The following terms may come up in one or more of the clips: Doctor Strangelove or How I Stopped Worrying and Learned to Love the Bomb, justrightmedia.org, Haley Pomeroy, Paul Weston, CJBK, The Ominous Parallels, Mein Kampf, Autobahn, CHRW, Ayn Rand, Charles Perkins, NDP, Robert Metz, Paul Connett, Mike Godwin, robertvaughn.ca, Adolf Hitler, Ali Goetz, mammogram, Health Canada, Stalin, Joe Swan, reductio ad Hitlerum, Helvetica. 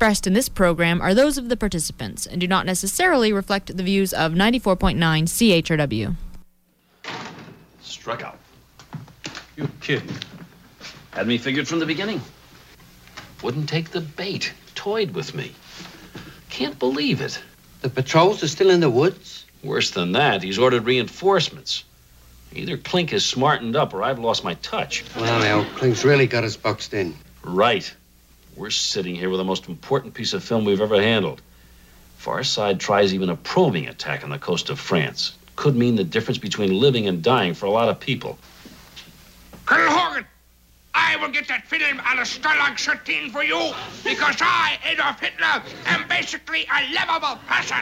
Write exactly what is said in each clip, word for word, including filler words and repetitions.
expressed in this program are those of the participants and do not necessarily reflect the views of ninety-four point nine C H R W. Strike out. You're kidding. Had me figured from the beginning. Wouldn't take the bait. Toyed with me. Can't believe it. The patrols are still in the woods? Worse than that, he's ordered reinforcements. Either Klink has smartened up or I've lost my touch. Well, now, Klink's really got us boxed in. Right. We're sitting here with the most important piece of film we've ever handled. Far Side tries even a probing attack on the coast of France. Could mean the difference between living and dying for a lot of people. Colonel Hogan, I will get that film out of Stalag thirteen for you, because I, Adolf Hitler, am basically a lovable person.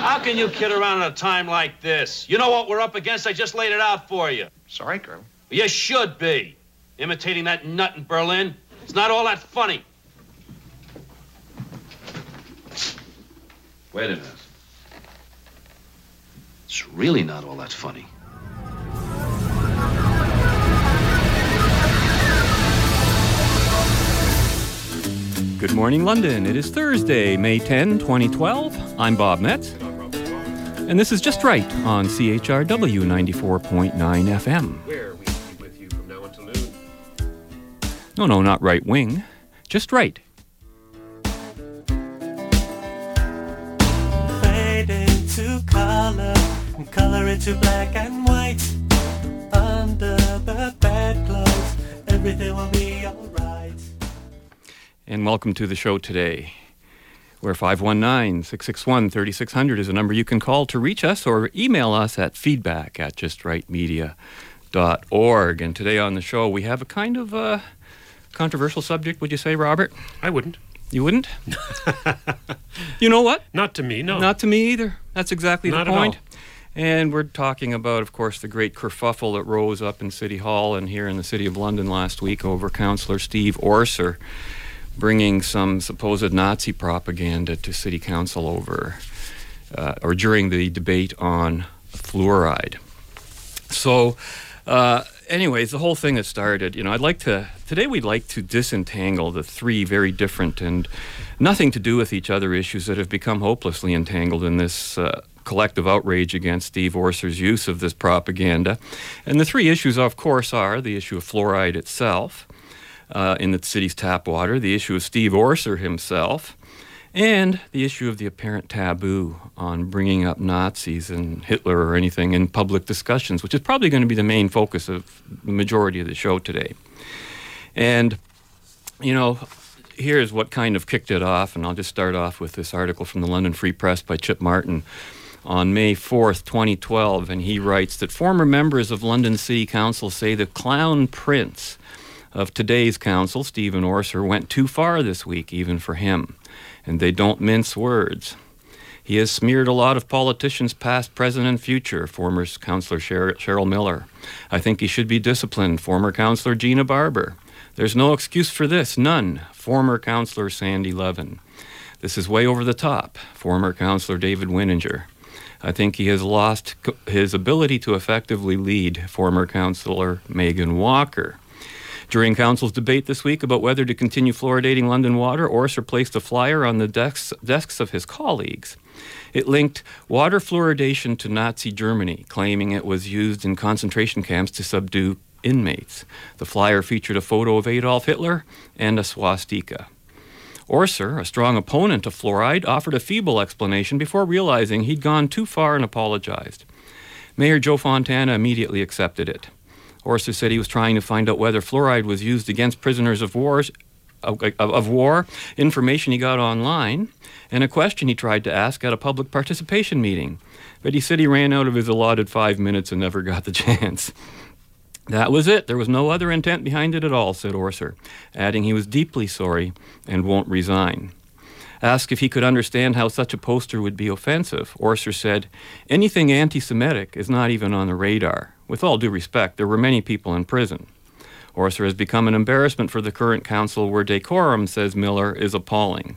How can you kid around at a time like this? You know what we're up against? I just laid it out for you. Sorry, Colonel. You should be. Imitating that nut in Berlin. It's not all that funny. Wait a minute. It's really not all that funny. Good morning, London. It is Thursday, May tenth, twenty twelve. I'm Bob Metz. And this is Just Right on C H R W ninety-four point nine F M. Where we be with you from now until noon. No, no, not right wing. Just right. Fade into color, and color into black and white. Under the bedclothes, everything will be all right. And welcome to the show today, where five one nine, six six one, three six zero zero is a number you can call to reach us or email us at feedback at justrightmedia.org. And today on the show, we have a kind of uh, controversial subject, would you say, Robert? I wouldn't. You wouldn't? You know what? Not to me, no. Not to me either. That's exactly Not the point. And we're talking about, of course, the great kerfuffle that rose up in City Hall and here in the City of London last week over Councillor Steve Orser bringing some supposed Nazi propaganda to City Council over, uh, or during the debate on fluoride. So, uh, anyways, the whole thing that started, you know, I'd like to, today we'd like to disentangle the three very different and nothing to do with each other issues that have become hopelessly entangled in this uh, collective outrage against Steve Orser's use of this propaganda. And the three issues, of course, are the issue of fluoride itself, Uh, in the city's tap water, the issue of Steve Orser himself, and the issue of the apparent taboo on bringing up Nazis and Hitler or anything in public discussions, which is probably going to be the main focus of the majority of the show today. And, you know, here's what kind of kicked it off, and I'll just start off with this article from the London Free Press by Chip Martin on May fourth, twenty twelve, and he writes that former members of London City Council say the clown prince of today's council, Stephen Orser, went too far this week, even for him, and they don't mince words. He has smeared a lot of politicians, past, present, and future, former Councillor Cheryl, Cheryl Miller. I think he should be disciplined, former Councillor Gina Barber. There's no excuse for this, none, former Councillor Sandy Levin. This is way over the top, former Councillor David Winninger. I think he has lost co- his ability to effectively lead, former Councillor Megan Walker. During Council's debate this week about whether to continue fluoridating London water, Orser placed a flyer on the desks, desks of his colleagues. It linked water fluoridation to Nazi Germany, claiming it was used in concentration camps to subdue inmates. The flyer featured a photo of Adolf Hitler and a swastika. Orser, a strong opponent of fluoride, offered a feeble explanation before realizing he'd gone too far and apologized. Mayor Joe Fontana immediately accepted it. Orser said he was trying to find out whether fluoride was used against prisoners of wars, of, of war, information he got online, and a question he tried to ask at a public participation meeting. But he said he ran out of his allotted five minutes and never got the chance. That was it. There was no other intent behind it at all, said Orser, adding he was deeply sorry and won't resign. Asked if he could understand how such a poster would be offensive, Orser said, anything anti-Semitic is not even on the radar. With all due respect, there were many people in prison. Orser has become an embarrassment for the current council where decorum, says Miller, is appalling.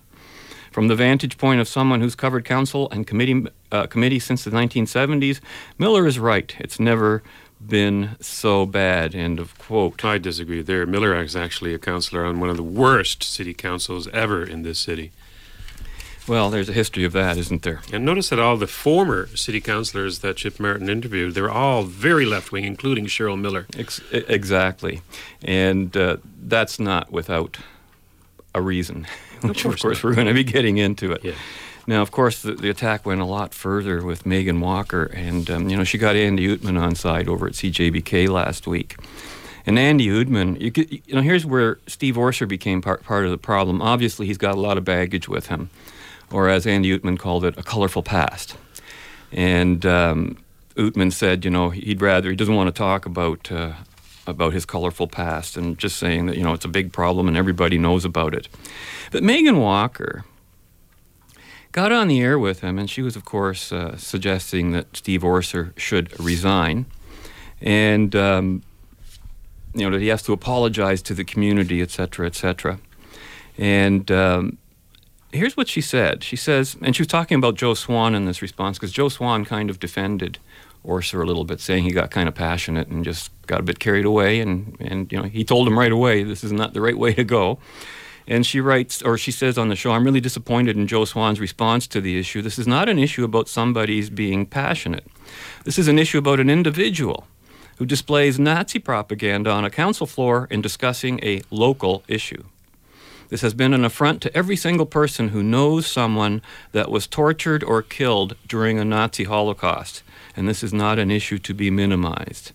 From the vantage point of someone who's covered council and committee, uh, committee since the nineteen seventies, Miller is right. It's never been so bad, end of quote. I disagree there. Miller is actually a councillor on one of the worst city councils ever in this city. Well, there's a history of that, isn't there? And notice that all the former city councillors that Chip Martin interviewed, they're all very left-wing, including Cheryl Miller. Ex- exactly. And uh, that's not without a reason, which, of course, of course we're going to be getting into it. Yeah. Now, of course, the, the attack went a lot further with Megan Walker, and, um, you know, she got Andy Oudman on side over at C J B K last week. And Andy Oudman, you, could, you know, here's where Steve Orser became part, part of the problem. Obviously, he's got a lot of baggage with him, or as Andy Oudman called it, a colorful past. And um, Oudman said, you know, he'd rather, he doesn't want to talk about uh, about his colorful past, and just saying that, you know, it's a big problem and everybody knows about it. But Megan Walker got on the air with him, and she was, of course, uh, suggesting that Steve Orser should resign, and, um, you know, that he has to apologize to the community, et cetera, et cetera. And Um, here's what she said. She says, and she was talking about Joe Swan in this response, because Joe Swan kind of defended Orser a little bit, saying he got kind of passionate and just got a bit carried away, and, and you know, he told him right away, this is not the right way to go. And she writes, or she says on the show, I'm really disappointed in Joe Swan's response to the issue. This is not an issue about somebody's being passionate. This is an issue about an individual who displays Nazi propaganda on a council floor in discussing a local issue. This has been an affront to every single person who knows someone that was tortured or killed during a Nazi Holocaust, and this is not an issue to be minimized.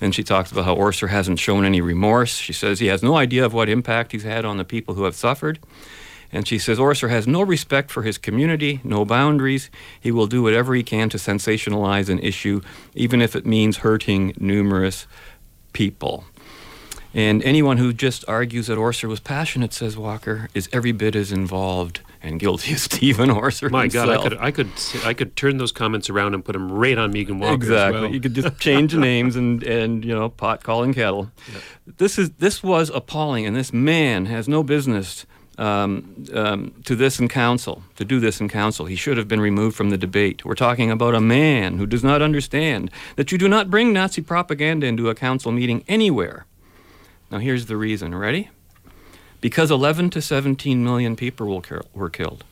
Then she talks about how Orser hasn't shown any remorse. She says he has no idea of what impact he's had on the people who have suffered. And she says Orser has no respect for his community, no boundaries. He will do whatever he can to sensationalize an issue, even if it means hurting numerous people. And anyone who just argues that Orser was passionate, says Walker, is every bit as involved and guilty as Stephen Orser My himself. God, I could, I could, I could turn those comments around and put them right on Megan Walker. Exactly, as well. You could just change names and, and you know, pot calling kettle. Yep. This is this was appalling, and this man has no business um, um, to this in council to do this in council. He should have been removed from the debate. We're talking about a man who does not understand that you do not bring Nazi propaganda into a council meeting anywhere. Now, here's the reason. Ready? Because eleven to seventeen million people will kill, were killed.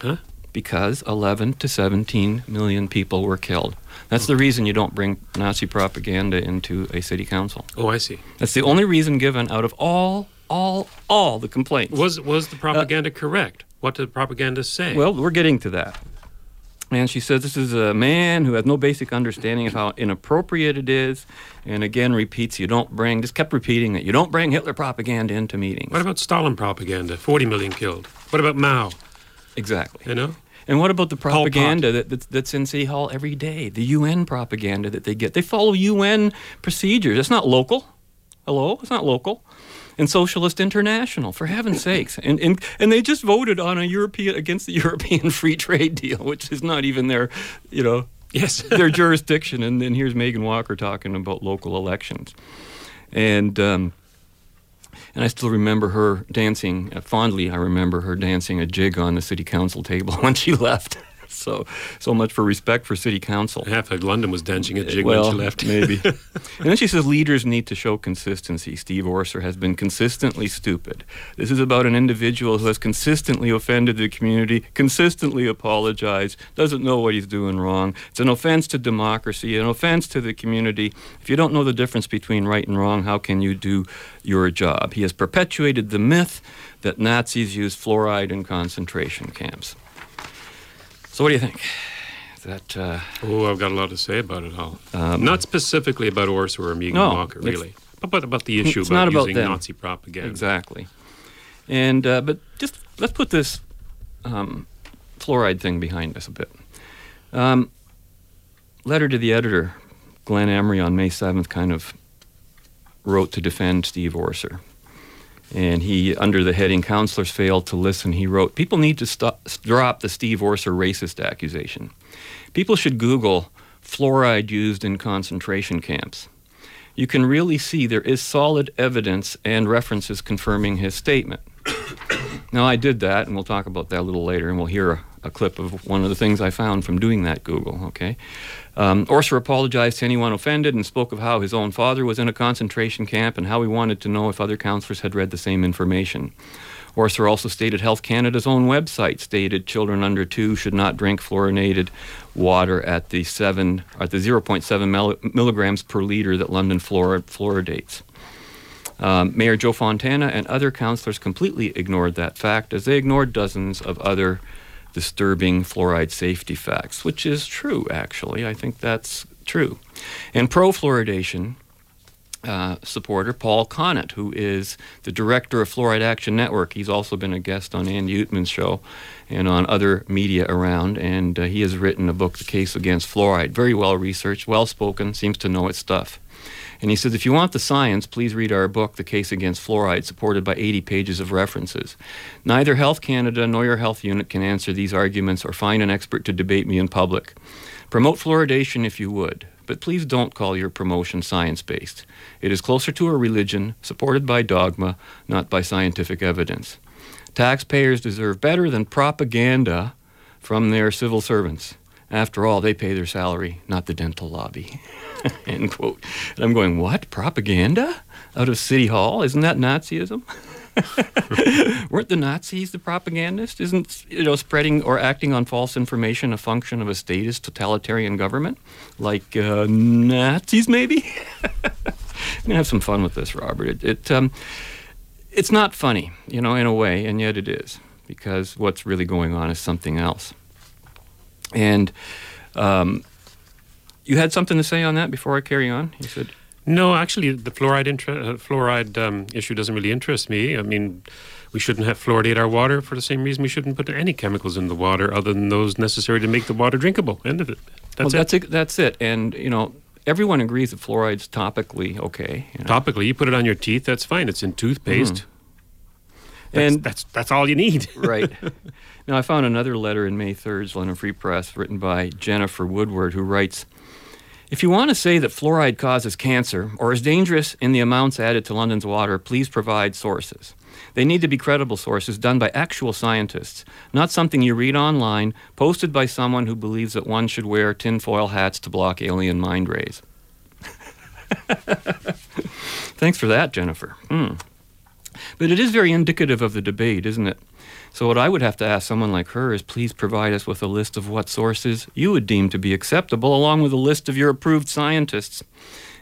Huh? Because eleven to seventeen million people were killed. That's the reason you don't bring Nazi propaganda into a city council. Oh, I see. That's the only reason given out of all, all, all the complaints. Was was the propaganda uh, correct? What did the propaganda say? Well, we're getting to that. And she says this is a man who has no basic understanding of how inappropriate it is, and again repeats, you don't bring, just kept repeating it, you don't bring Hitler propaganda into meetings. What about Stalin propaganda? forty million killed. What about Mao? Exactly. You know? And what about the propaganda that, that's, that's in City Hall every day, the U N propaganda that they get? They follow U N procedures. It's not local. Hello? It's not local. And Socialist International, for heaven's sakes. And, and and they just voted on a European against the European Free Trade Deal, which is not even their, you know, yes, their jurisdiction. And then here's Megan Walker talking about local elections. And um, and I still remember her dancing, uh, fondly I remember her dancing a jig on the city council table when she left. So so much for respect for city council. Half of London was dancing a jig well, when she left. Maybe. And then she says, leaders need to show consistency. Steve Orser has been consistently stupid. This is about an individual who has consistently offended the community, consistently apologized, doesn't know what he's doing wrong. It's an offense to democracy, an offense to the community. If you don't know the difference between right and wrong, how can you do your job? He has perpetuated the myth that Nazis used fluoride in concentration camps. So what do you think? Is that uh, oh, I've got a lot to say about it all. Um, not specifically about Orser or Megan no, Walker, really, but about the issue about, about using them. Nazi propaganda. Exactly. And uh, but just let's put this um, fluoride thing behind us a bit. Um, letter to the editor, Glenn Emery, on May seventh, kind of wrote to defend Steve Orser. And he, under the heading, Counselors Failed to Listen, he wrote, people need to stop, drop the Steve Orser racist accusation. People should Google fluoride used in concentration camps. You can really see there is solid evidence and references confirming his statement. Now, I did that, and we'll talk about that a little later, and we'll hear a, a clip of one of the things I found from doing that Google, okay? Um, Orser apologized to anyone offended and spoke of how his own father was in a concentration camp and how he wanted to know if other counselors had read the same information. Orser also stated Health Canada's own website stated children under two should not drink fluorinated water at the seven at the zero point seven mil- milligrams per liter that London fluor- fluoridates. Um, Mayor Joe Fontana and other councillors completely ignored that fact, as they ignored dozens of other disturbing fluoride safety facts, which is true, actually. I think that's true. And pro-fluoridation uh, supporter Paul Connett, who is the director of Fluoride Action Network, he's also been a guest on Andy Oudman's show and on other media around, and uh, he has written a book, The Case Against Fluoride. Very well-researched, well-spoken, seems to know its stuff. And he says, if you want the science, please read our book, The Case Against Fluoride, supported by eighty pages of references. Neither Health Canada nor your health unit can answer these arguments or find an expert to debate me in public. Promote fluoridation if you would, but please don't call your promotion science-based. It is closer to a religion, supported by dogma, not by scientific evidence. Taxpayers deserve better than propaganda from their civil servants. After all, they pay their salary, not the dental lobby. End quote. And I'm going, what? Propaganda? Out of City Hall? Isn't that Nazism? Weren't the Nazis the propagandists? Isn't, you know, spreading or acting on false information a function of a statist totalitarian government? Like uh, Nazis, maybe? I'm going to have some fun with this, Robert. It, it um, It's not funny, you know, in a way, and yet it is, because what's really going on is something else. And um, you had something to say on that before I carry on? You said, no, actually, the fluoride inter- uh, fluoride um, issue doesn't really interest me. I mean, we shouldn't have fluoridate our water for the same reason we shouldn't put any chemicals in the water other than those necessary to make the water drinkable. End of it. That's well, it. That's it. That's it. And, you know, everyone agrees that fluoride's topically okay. You know? Topically, you put it on your teeth, that's fine. It's in toothpaste. Mm-hmm. That's, and that's that's all you need. Right. Now, I found another letter in May third's London Free Press written by Jennifer Woodward, who writes, if you want to say that fluoride causes cancer or is dangerous in the amounts added to London's water, please provide sources. They need to be credible sources done by actual scientists, not something you read online, posted by someone who believes that one should wear tinfoil hats to block alien mind rays. Thanks for that, Jennifer. Mm. But it is very indicative of the debate, isn't it? So what I would have to ask someone like her is, please provide us with a list of what sources you would deem to be acceptable, along with a list of your approved scientists,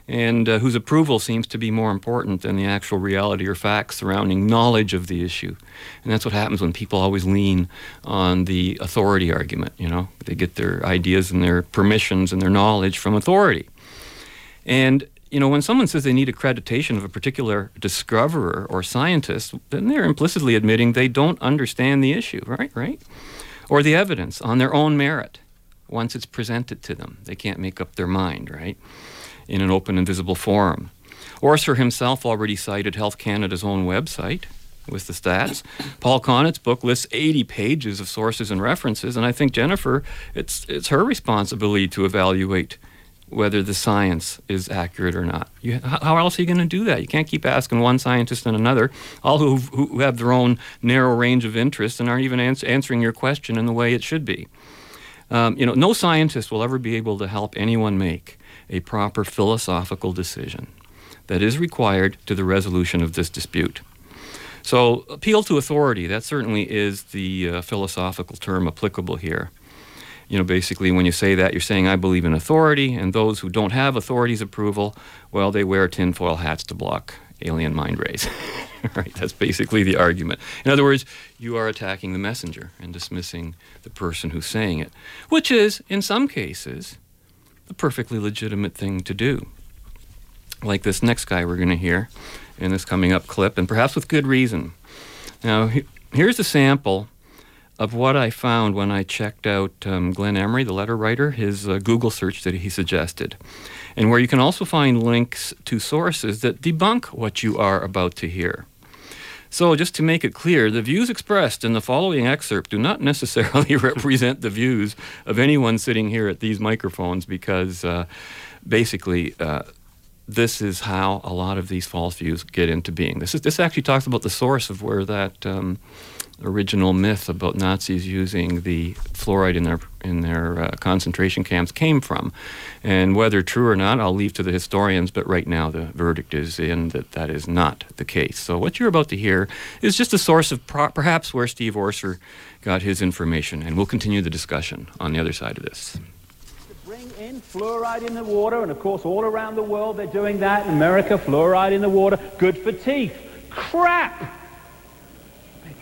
and uh, whose approval seems to be more important than the actual reality or facts surrounding knowledge of the issue. And that's what happens when people always lean on the authority argument, you know? They get their ideas and their permissions and their knowledge from authority. And you know, when someone says they need accreditation of a particular discoverer or scientist, then they're implicitly admitting they don't understand the issue, right? Right? Or the evidence on their own merit. Once it's presented to them, they can't make up their mind, right? In an open and visible forum. Orser himself already cited Health Canada's own website with the stats. Paul Connett's book lists eighty pages of sources and references, and I think, Jennifer, it's it's her responsibility to evaluate whether the science is accurate or not. You, how else are you going to do that? You can't keep asking one scientist and another, all who, who have their own narrow range of interests and aren't even ans- answering your question in the way it should be. Um, you know, no scientist will ever be able to help anyone make a proper philosophical decision that is required to the resolution of this dispute. So appeal to authority, that certainly is the uh, philosophical term applicable here. You know, basically, when you say that, you're saying, I believe in authority, and those who don't have authority's approval, well, they wear tinfoil hats to block alien mind rays. Right? That's basically the argument. In other words, you are attacking the messenger and dismissing the person who's saying it, which is, in some cases, a perfectly legitimate thing to do. Like this next guy we're going to hear in this coming up clip, and perhaps with good reason. Now, he- here's a sample of what I found when I checked out um, Glenn Emery, the letter writer, his uh, Google search that he suggested, and where you can also find links to sources that debunk what you are about to hear. So just to make it clear, the views expressed in the following excerpt do not necessarily represent the views of anyone sitting here at these microphones, because uh, basically uh, this is how a lot of these false views get into being. This is this actually talks about the source of where that Um, original myth about Nazis using the fluoride in their in their uh, concentration camps came from. And whether true or not, I'll leave to the historians, but right now the verdict is in that that is not the case. So what you're about to hear is just a source of pro- perhaps where Steve Orser got his information, and we'll continue the discussion on the other side of this. In fluoride in the water, and of course all around the world they're doing that. In America, fluoride in the water, good for teeth. Crap!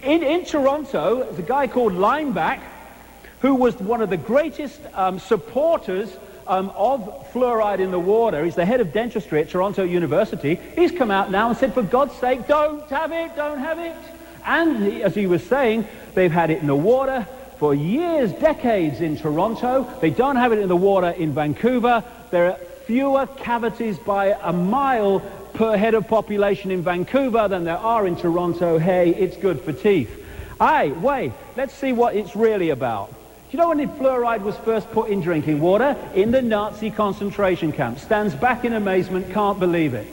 In, in Toronto, there's a guy called Lineback, who was one of the greatest um, supporters um, of fluoride in the water. He's the head of dentistry at Toronto University. He's come out now and said, for God's sake, don't have it, don't have it. And he, as he was saying, they've had it in the water for years, decades in Toronto. They don't have it in the water in Vancouver. There are fewer cavities by a mile per head of population in Vancouver than there are in Toronto. Hey, it's good for teeth. Aye, wait, let's see what it's really about. Do you know when fluoride was first put in drinking water? In the Nazi concentration camp. Stands back in amazement, can't believe it.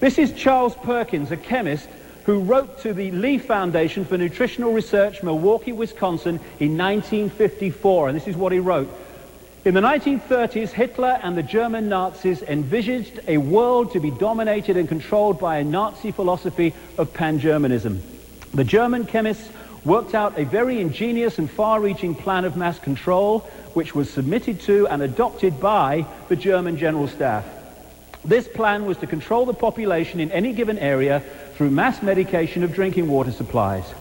This is Charles Perkins, a chemist, who wrote to the Lee Foundation for Nutritional Research, Milwaukee, Wisconsin, in nineteen fifty-four, and this is what he wrote. In the nineteen thirties, Hitler and the German Nazis envisaged a world to be dominated and controlled by a Nazi philosophy of pan-Germanism. The German chemists worked out a very ingenious and far-reaching plan of mass control, which was submitted to and adopted by the German General Staff. This plan was to control the population in any given area through mass medication of drinking water supplies.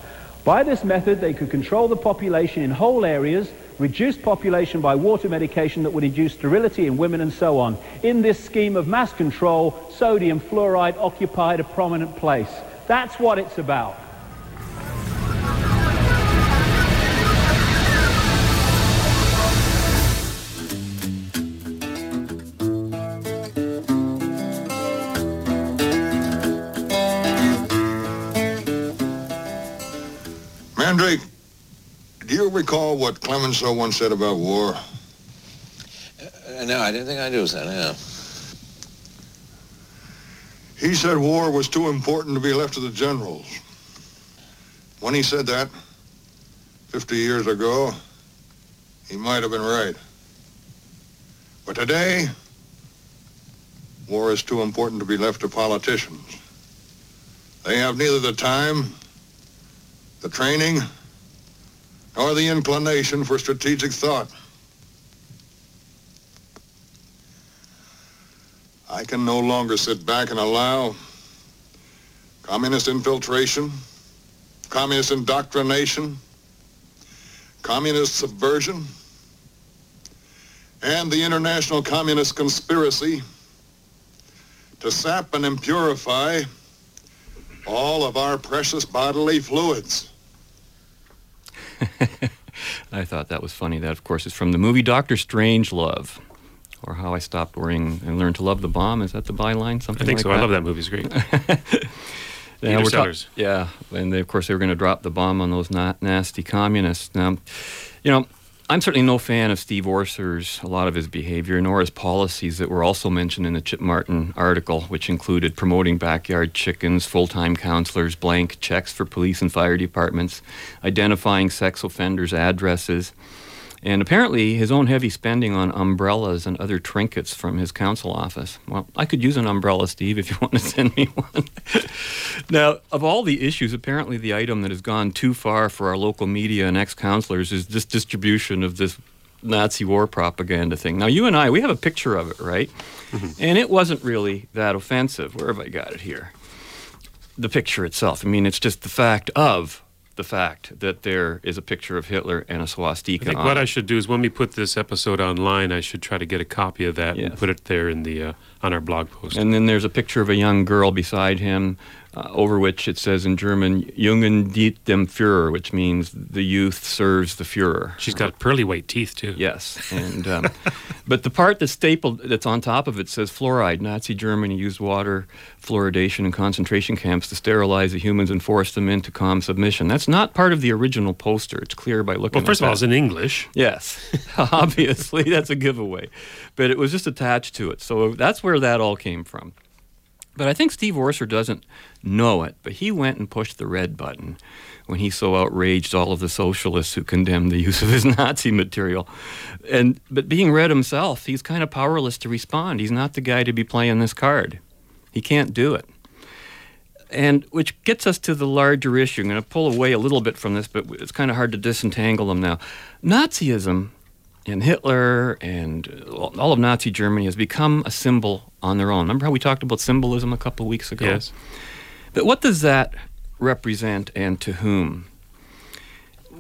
By this method, they could control the population in whole areas, reduce population by water medication that would induce sterility in women, and so on. In this scheme of mass control, sodium fluoride occupied a prominent place. That's what it's about. Mandrake, do you recall what Clemenceau once said about war? Uh, no, I don't think I do, son, yeah. He said war was too important to be left to the generals. When he said that, fifty years ago, he might have been right. But today, war is too important to be left to politicians. They have neither the time, the training, or the inclination for strategic thought. I can no longer sit back and allow communist infiltration, communist indoctrination, communist subversion, and the international communist conspiracy to sap and impurify all of our precious bodily fluids. I thought that was funny. That, of course, is from the movie Doctor Strangelove, or How I Stopped Worrying and Learned to Love the Bomb. Is that the byline? Something I think like so. That? I love that movie. It's great. Now, ta- yeah, and they, of course, they were going to drop the bomb on those na- nasty communists. Now, you know, I'm certainly no fan of Steve Orser's, a lot of his behavior, nor his policies that were also mentioned in the Chip Martin article, which included promoting backyard chickens, full-time counselors, blank checks for police and fire departments, identifying sex offenders' addresses, and apparently his own heavy spending on umbrellas and other trinkets from his council office. Well, I could use an umbrella, Steve, if you want to send me one. Now, of all the issues, apparently the item that has gone too far for our local media and ex-councilors is this distribution of this Nazi war propaganda thing. Now, you and I, we have a picture of it, right? Mm-hmm. And it wasn't really that offensive. Where have I got it here? The picture itself. I mean, it's just the fact of... the fact that there is a picture of Hitler and a swastika. I think on what it. I should do is when we put this episode online, I should try to get a copy of that, yes, and put it there in the uh, on our blog post. And then there's a picture of a young girl beside him, uh, over which it says in German, "Jungen dient dem Führer," which means the youth serves the Führer. She's got pearly white teeth too. Yes, and um, but the part that's stapled, that's on top of it, says fluoride. Nazi Germany used water fluoridation in concentration camps to sterilize the humans and force them into calm submission. That's It's not part of the original poster. It's clear by looking at it. Well, first of all, it's in English. Yes. Obviously, that's a giveaway. But it was just attached to it. So that's where that all came from. But I think Steve Orser doesn't know it, but he went and pushed the red button when he so outraged all of the socialists who condemned the use of his Nazi material. And but being red himself, he's kind of powerless to respond. He's not the guy to be playing this card. He can't do it. And which gets us to the larger issue. I'm going to pull away a little bit from this, but it's kind of hard to disentangle them now. Nazism and Hitler and all of Nazi Germany has become a symbol on their own. Remember how we talked about symbolism a couple of weeks ago? Yes. But what does that represent and to whom?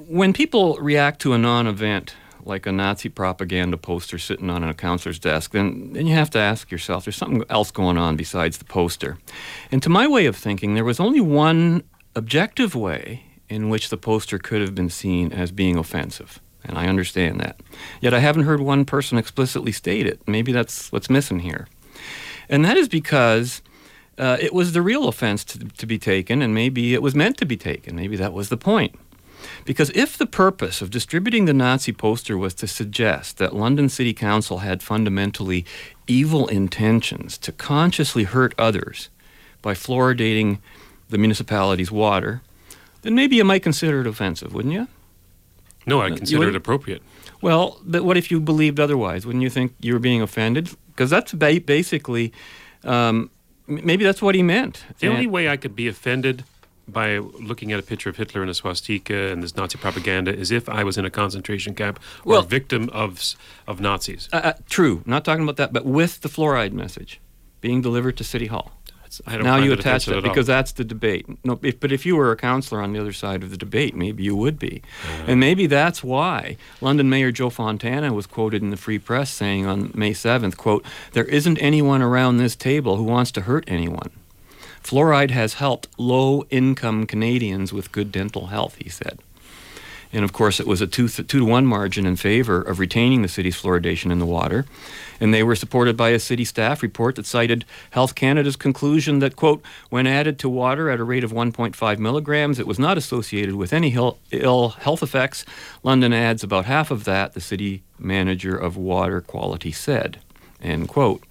When people react to a non-event, like a Nazi propaganda poster sitting on a counselor's desk, then, then you have to ask yourself, there's something else going on besides the poster. And to my way of thinking, there was only one objective way in which the poster could have been seen as being offensive, and I understand that. Yet I haven't heard one person explicitly state it. Maybe that's what's missing here. And that is because uh, it was the real offense to, to be taken, and maybe it was meant to be taken. Maybe that was the point. Because if the purpose of distributing the Nazi poster was to suggest that London City Council had fundamentally evil intentions to consciously hurt others by fluoridating the municipality's water, then maybe you might consider it offensive, wouldn't you? No, I consider it appropriate. Well, but what if you believed otherwise? Wouldn't you think you were being offended? Because that's ba- basically, um, maybe that's what he meant. The and only way I could be offended by looking at a picture of Hitler and a swastika and this Nazi propaganda is if I was in a concentration camp or well, a victim of of Nazis. Uh, uh, true. Not talking about that, but with the fluoride message being delivered to City Hall. That's, I don't now you attach that because that's the debate. No, if, but if you were a counselor on the other side of the debate, maybe you would be. Uh-huh. And maybe that's why London Mayor Joe Fontana was quoted in the Free Press saying on May seventh, quote, "There isn't anyone around this table who wants to hurt anyone. Fluoride has helped low-income Canadians with good dental health," he said. And, of course, it was a two to one margin in favor of retaining the city's fluoridation in the water. And they were supported by a city staff report that cited Health Canada's conclusion that, quote, "when added to water at a rate of one point five milligrams, it was not associated with any ill health effects. London adds about half of that, the city manager of water quality said," end quote.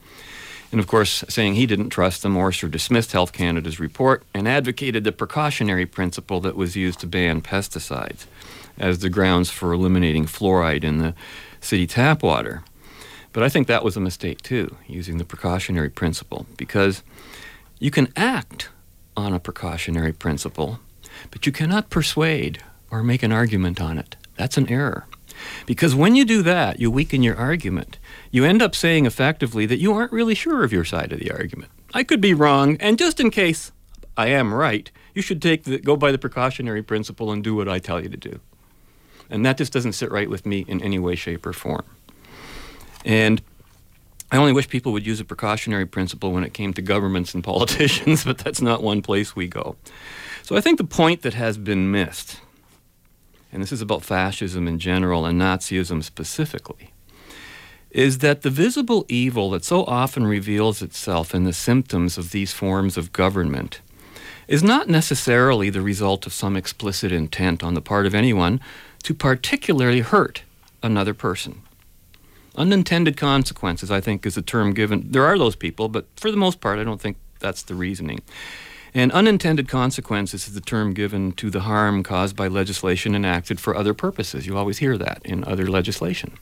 And, of course, saying he didn't trust them, Orser dismissed Health Canada's report and advocated the precautionary principle that was used to ban pesticides as the grounds for eliminating fluoride in the city tap water. But I think that was a mistake, too, using the precautionary principle, because you can act on a precautionary principle, but you cannot persuade or make an argument on it. That's an error. Because when you do that, you weaken your argument. You end up saying effectively that you aren't really sure of your side of the argument. I could be wrong, and just in case I am right, you should take the, go by the precautionary principle and do what I tell you to do. And that just doesn't sit right with me in any way, shape, or form. And I only wish people would use a precautionary principle when it came to governments and politicians, but that's not one place we go. So I think the point that has been missed, and this is about fascism in general and Nazism specifically, is that the visible evil that so often reveals itself in the symptoms of these forms of government is not necessarily the result of some explicit intent on the part of anyone to particularly hurt another person. Unintended consequences, I think, is the term given. There are those people, but for the most part, I don't think that's the reasoning. And unintended consequences is the term given to the harm caused by legislation enacted for other purposes. You always hear that in other legislation.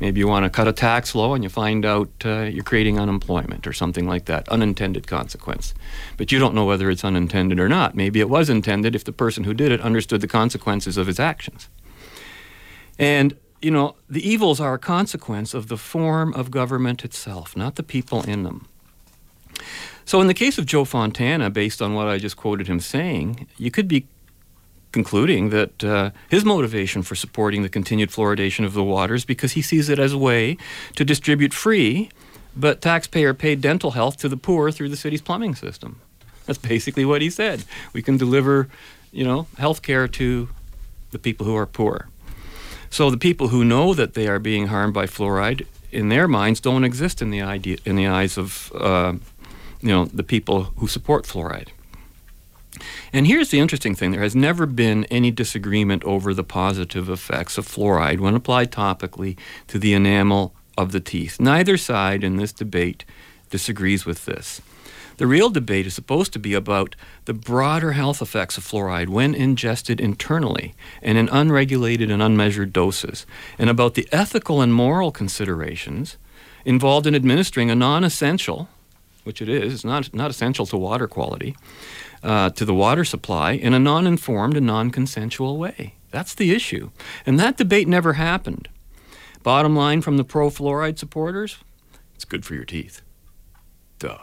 Maybe you want to cut a tax law and you find out uh, you're creating unemployment or something like that, unintended consequence. But you don't know whether it's unintended or not. Maybe it was intended if the person who did it understood the consequences of his actions. And, you know, the evils are a consequence of the form of government itself, not the people in them. So in the case of Joe Fontana, based on what I just quoted him saying, you could be concluding that uh, his motivation for supporting the continued fluoridation of the water is because he sees it as a way to distribute free but taxpayer-paid dental health to the poor through the city's plumbing system. That's basically what he said. We can deliver, you know, health care to the people who are poor. So the people who know that they are being harmed by fluoride, in their minds, don't exist in the idea, in the eyes of... Uh, you know, the people who support fluoride. And here's the interesting thing. There has never been any disagreement over the positive effects of fluoride when applied topically to the enamel of the teeth. Neither side in this debate disagrees with this. The real debate is supposed to be about the broader health effects of fluoride when ingested internally and in unregulated and unmeasured doses, and about the ethical and moral considerations involved in administering a non-essential, which it is, it's not, not essential to water quality, uh, to the water supply in a non-informed and non-consensual way. That's the issue. And that debate never happened. Bottom line from the pro-fluoride supporters, it's good for your teeth. Duh.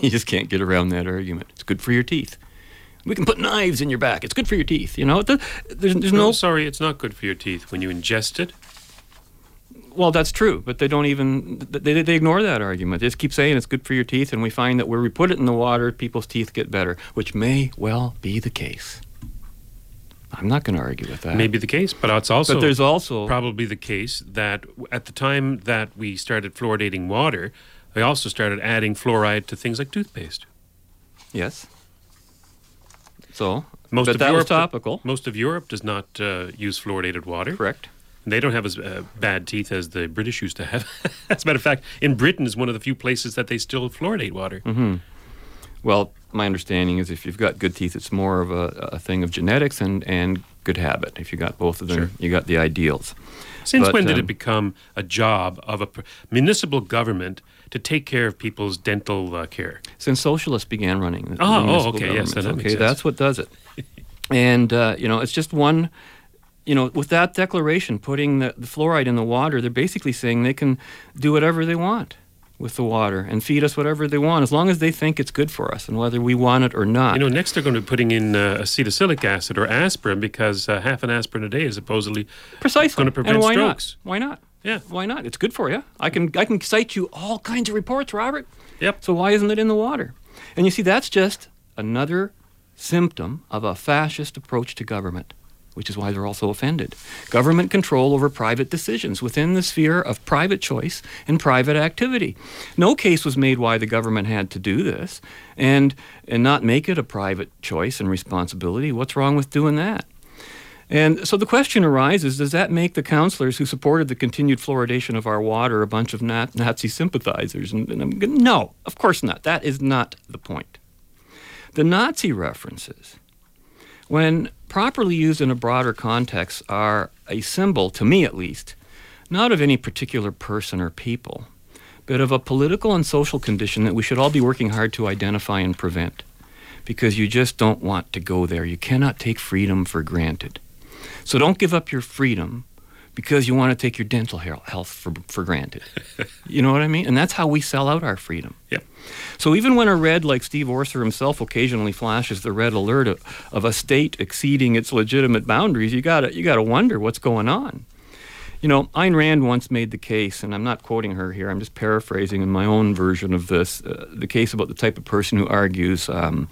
You just can't get around that argument. It's good for your teeth. We can put knives in your back. It's good for your teeth. You know, the, there's, there's no... no... Sorry, it's not good for your teeth when you ingest it. Well, that's true, but they don't even, they, they ignore that argument. They just keep saying it's good for your teeth, and we find that where we put it in the water, people's teeth get better, which may well be the case. I'm not going to argue with that. Maybe the case, but it's also, but there's also probably the case that at the time that we started fluoridating water, we also started adding fluoride to things like toothpaste. Yes. So, most but of that Europe, was topical. Most of Europe does not uh, use fluoridated water. Correct. They don't have as uh, bad teeth as the British used to have. As a matter of fact, in Britain is one of the few places that they still fluoridate water. Mm-hmm. Well, my understanding is if you've got good teeth, it's more of a, a thing of genetics and, and good habit. If you got both of them, sure. You got the ideals. Since but, when um, did it become a job of a municipal government to take care of people's dental uh, care? Since socialists began running. Oh, oh okay, yes, that okay, that's what does it. And, uh, you know, it's just one... You know, with that declaration, putting the, the fluoride in the water, they're basically saying they can do whatever they want with the water and feed us whatever they want, as long as they think it's good for us and whether we want it or not. You know, next they're going to be putting in uh, acetic acid or aspirin because uh, half an aspirin a day is supposedly Precisely. going to prevent and why strokes. Not? Why not? Yeah. Why not? It's good for you. I can I can cite you all kinds of reports, Robert. Yep. So why isn't it in the water? And you see, that's just another symptom of a fascist approach to government, which is why they're also offended. Government control over private decisions within the sphere of private choice and private activity. No case was made why the government had to do this and, and not make it a private choice and responsibility. What's wrong with doing that? And so the question arises, does that make the counselors who supported the continued fluoridation of our water a bunch of nat- Nazi sympathizers? And, and I'm, no, of course not. That is not the point. The Nazi references, when properly used in a broader context, are a symbol, to me at least, not of any particular person or people, but of a political and social condition that we should all be working hard to identify and prevent, because you just don't want to go there. You cannot take freedom for granted. So don't give up your freedom because you want to take your dental health for, for granted. You know what I mean? And that's how we sell out our freedom. Yep. So even when a red, like Steve Orser himself, occasionally flashes the red alert of, of a state exceeding its legitimate boundaries, you gotta you gotta wonder what's going on. You know, Ayn Rand once made the case, and I'm not quoting her here, I'm just paraphrasing in my own version of this, uh, the case about the type of person who argues, um,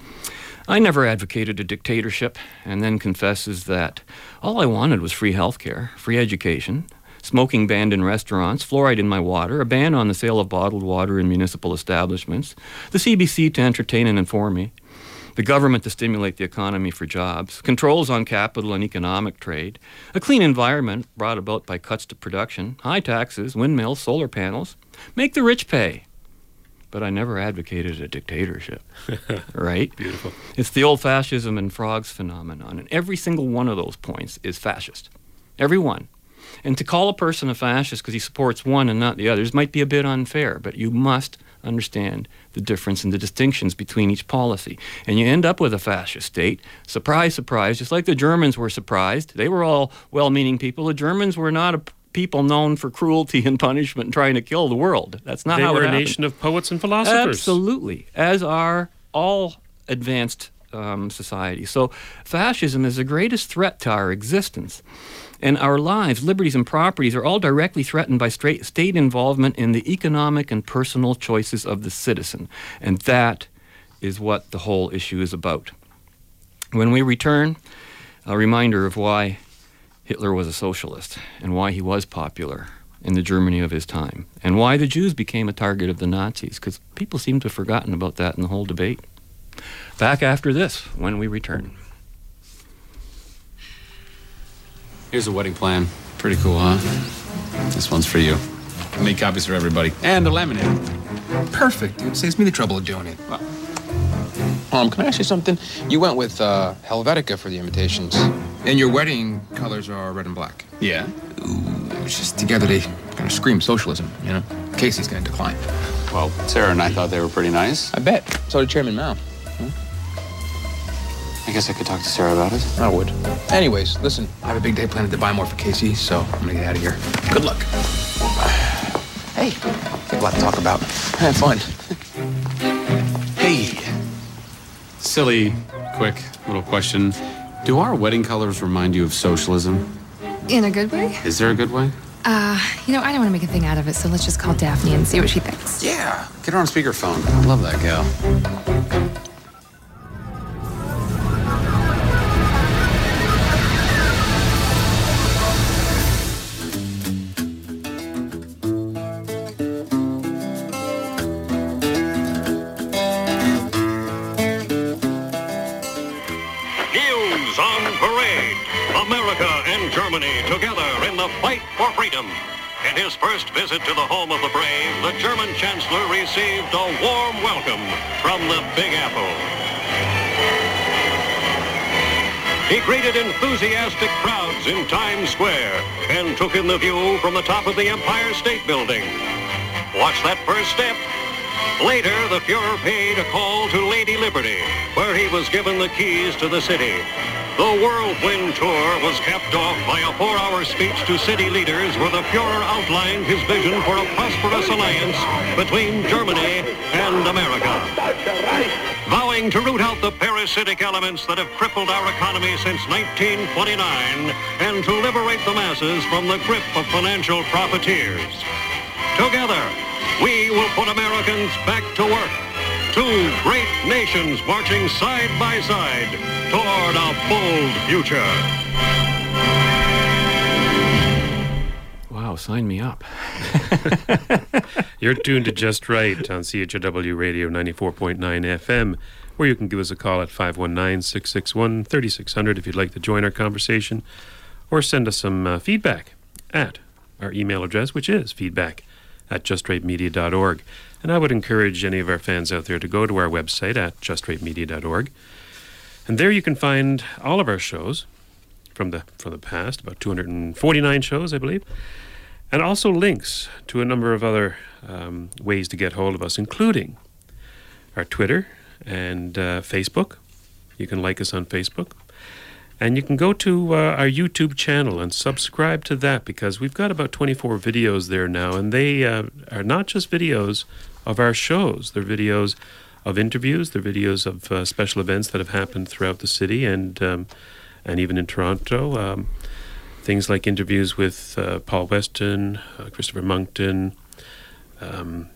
I never advocated a dictatorship, and then confesses that all I wanted was free healthcare, free education, smoking banned in restaurants, fluoride in my water, a ban on the sale of bottled water in municipal establishments, the C B C to entertain and inform me, the government to stimulate the economy for jobs, controls on capital and economic trade, a clean environment brought about by cuts to production, high taxes, windmills, solar panels, make the rich pay. But I never advocated a dictatorship, right? Beautiful. It's the old fascism and frogs phenomenon, and every single one of those points is fascist. Every one. And to call a person a fascist because he supports one and not the others might be a bit unfair, but you must understand the difference and the distinctions between each policy. And you end up with a fascist state. Surprise, surprise, just like the Germans were surprised. They were all well-meaning people. The Germans were not a people known for cruelty and punishment and trying to kill the world. That's not they how it They were a happened. Nation of poets and philosophers. Absolutely, as are all advanced um, societies. So fascism is the greatest threat to our existence. And our lives, liberties, and properties are all directly threatened by straight state involvement in the economic and personal choices of the citizen. And that is what the whole issue is about. When we return, a reminder of why Hitler was a socialist and why he was popular in the Germany of his time and why the Jews became a target of the Nazis, because people seem to have forgotten about that in the whole debate. Back after this when we return. Here's a wedding plan. Pretty cool, huh? This one's for you. Make copies for everybody. And a laminate. Perfect, dude. Saves me the trouble of doing it. Well, um, can I ask you something? You went with uh, Helvetica for the invitations, and your wedding colors are red and black. Yeah. Ooh, it was just together they kind of scream socialism, you know? Casey's going to decline. Well, Sarah and I thought they were pretty nice. I bet. So did Chairman Mao. I guess I could talk to Sarah about it. I would. Anyways, listen, I have a big day planned to buy more for Casey, so I'm gonna get out of here. Good luck. Hey, a lot to talk about. Have fun. Hey. Silly, quick little question. Do our wedding colors remind you of socialism? In a good way? Is there a good way? Uh, you know, I don't want to make a thing out of it, so let's just call Daphne and see what she thinks. Yeah, get her on speakerphone. I love that gal. First visit to the home of the brave, the German Chancellor received a warm welcome from the Big Apple. He greeted enthusiastic crowds in Times Square and took in the view from the top of the Empire State Building. Watch that first step. Later, the Fuhrer paid a call to Lady Liberty, where he was given the keys to the city. The Whirlwind Tour was capped off by a four-hour speech to city leaders where the Fuhrer outlined his vision for a prosperous alliance between Germany and America, vowing to root out the parasitic elements that have crippled our economy since nineteen twenty-nine and to liberate the masses from the grip of financial profiteers. Together, we will put Americans back to work. Two great nations marching side by side toward a bold future. Wow, sign me up. You're tuned to Just Right on C H R W Radio ninety-four point nine F M, where you can give us a call at five one nine, six six one, three six zero zero if you'd like to join our conversation, or send us some uh, feedback at our email address, which is feedback at just right media dot org. And I would encourage any of our fans out there to go to our website at just right media dot org. And there you can find all of our shows from the from the past, about two hundred forty-nine shows, I believe, and also links to a number of other um, ways to get hold of us, including our Twitter and uh, Facebook. You can like us on Facebook. And you can go to uh, our YouTube channel and subscribe to that, because we've got about twenty-four videos there now, and they uh, are not just videos of our shows. They're videos of interviews. They're videos of uh, special events that have happened throughout the city and um, and even in Toronto. Um, things like interviews with uh, Paul Weston, uh, Christopher Monckton, um,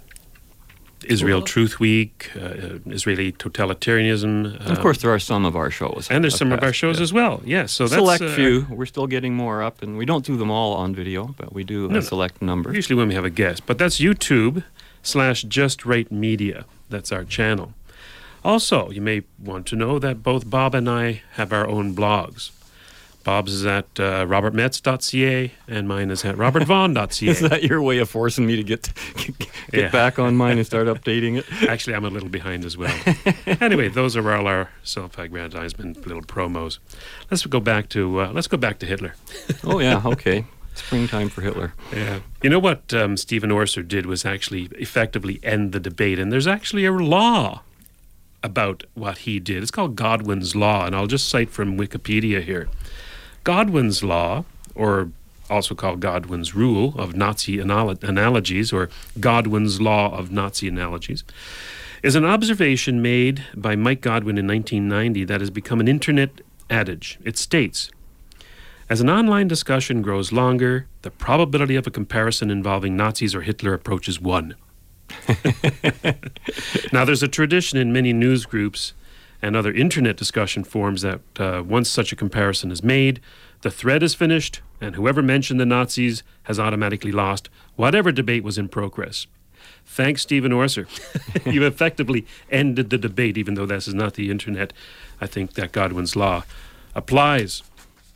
Israel cool. Truth Week, uh, Israeli totalitarianism. Uh, of course, there are some of our shows. And there's some past, of our shows yeah. as well, yeah. So that's, select uh, few. We're still getting more up, and we don't do them all on video, but we do no, a select number. Usually when we have a guest. But that's YouTube slash Just Right Media. That's our channel. Also, you may want to know that both Bob and I have our own blogs. Bob's is at uh, robert metz dot c a, and mine is at robert vaughn dot c a. Is that your way of forcing me to get to, get, get yeah. back on mine and start updating it? Actually, I'm a little behind as well. Anyway, those are all our self-aggrandizement little promos. Let's go back to uh, let's go back to Hitler. Oh yeah, okay. Springtime for Hitler. Yeah. You know what um, Stephen Orser did was actually effectively end the debate, and there's actually a law about what he did. It's called Godwin's Law, and I'll just cite from Wikipedia here. Godwin's Law, or also called Godwin's Rule of Nazi anal- Analogies, or Godwin's Law of Nazi Analogies, is an observation made by Mike Godwin in nineteen ninety that has become an internet adage. It states, as an online discussion grows longer, the probability of a comparison involving Nazis or Hitler approaches one. Now, there's a tradition in many news groups and other internet discussion forums that uh, once such a comparison is made, the thread is finished, and whoever mentioned the Nazis has automatically lost whatever debate was in progress. Thanks, Stephen Orser. You effectively ended the debate, even though this is not the internet. I think that Godwin's Law applies.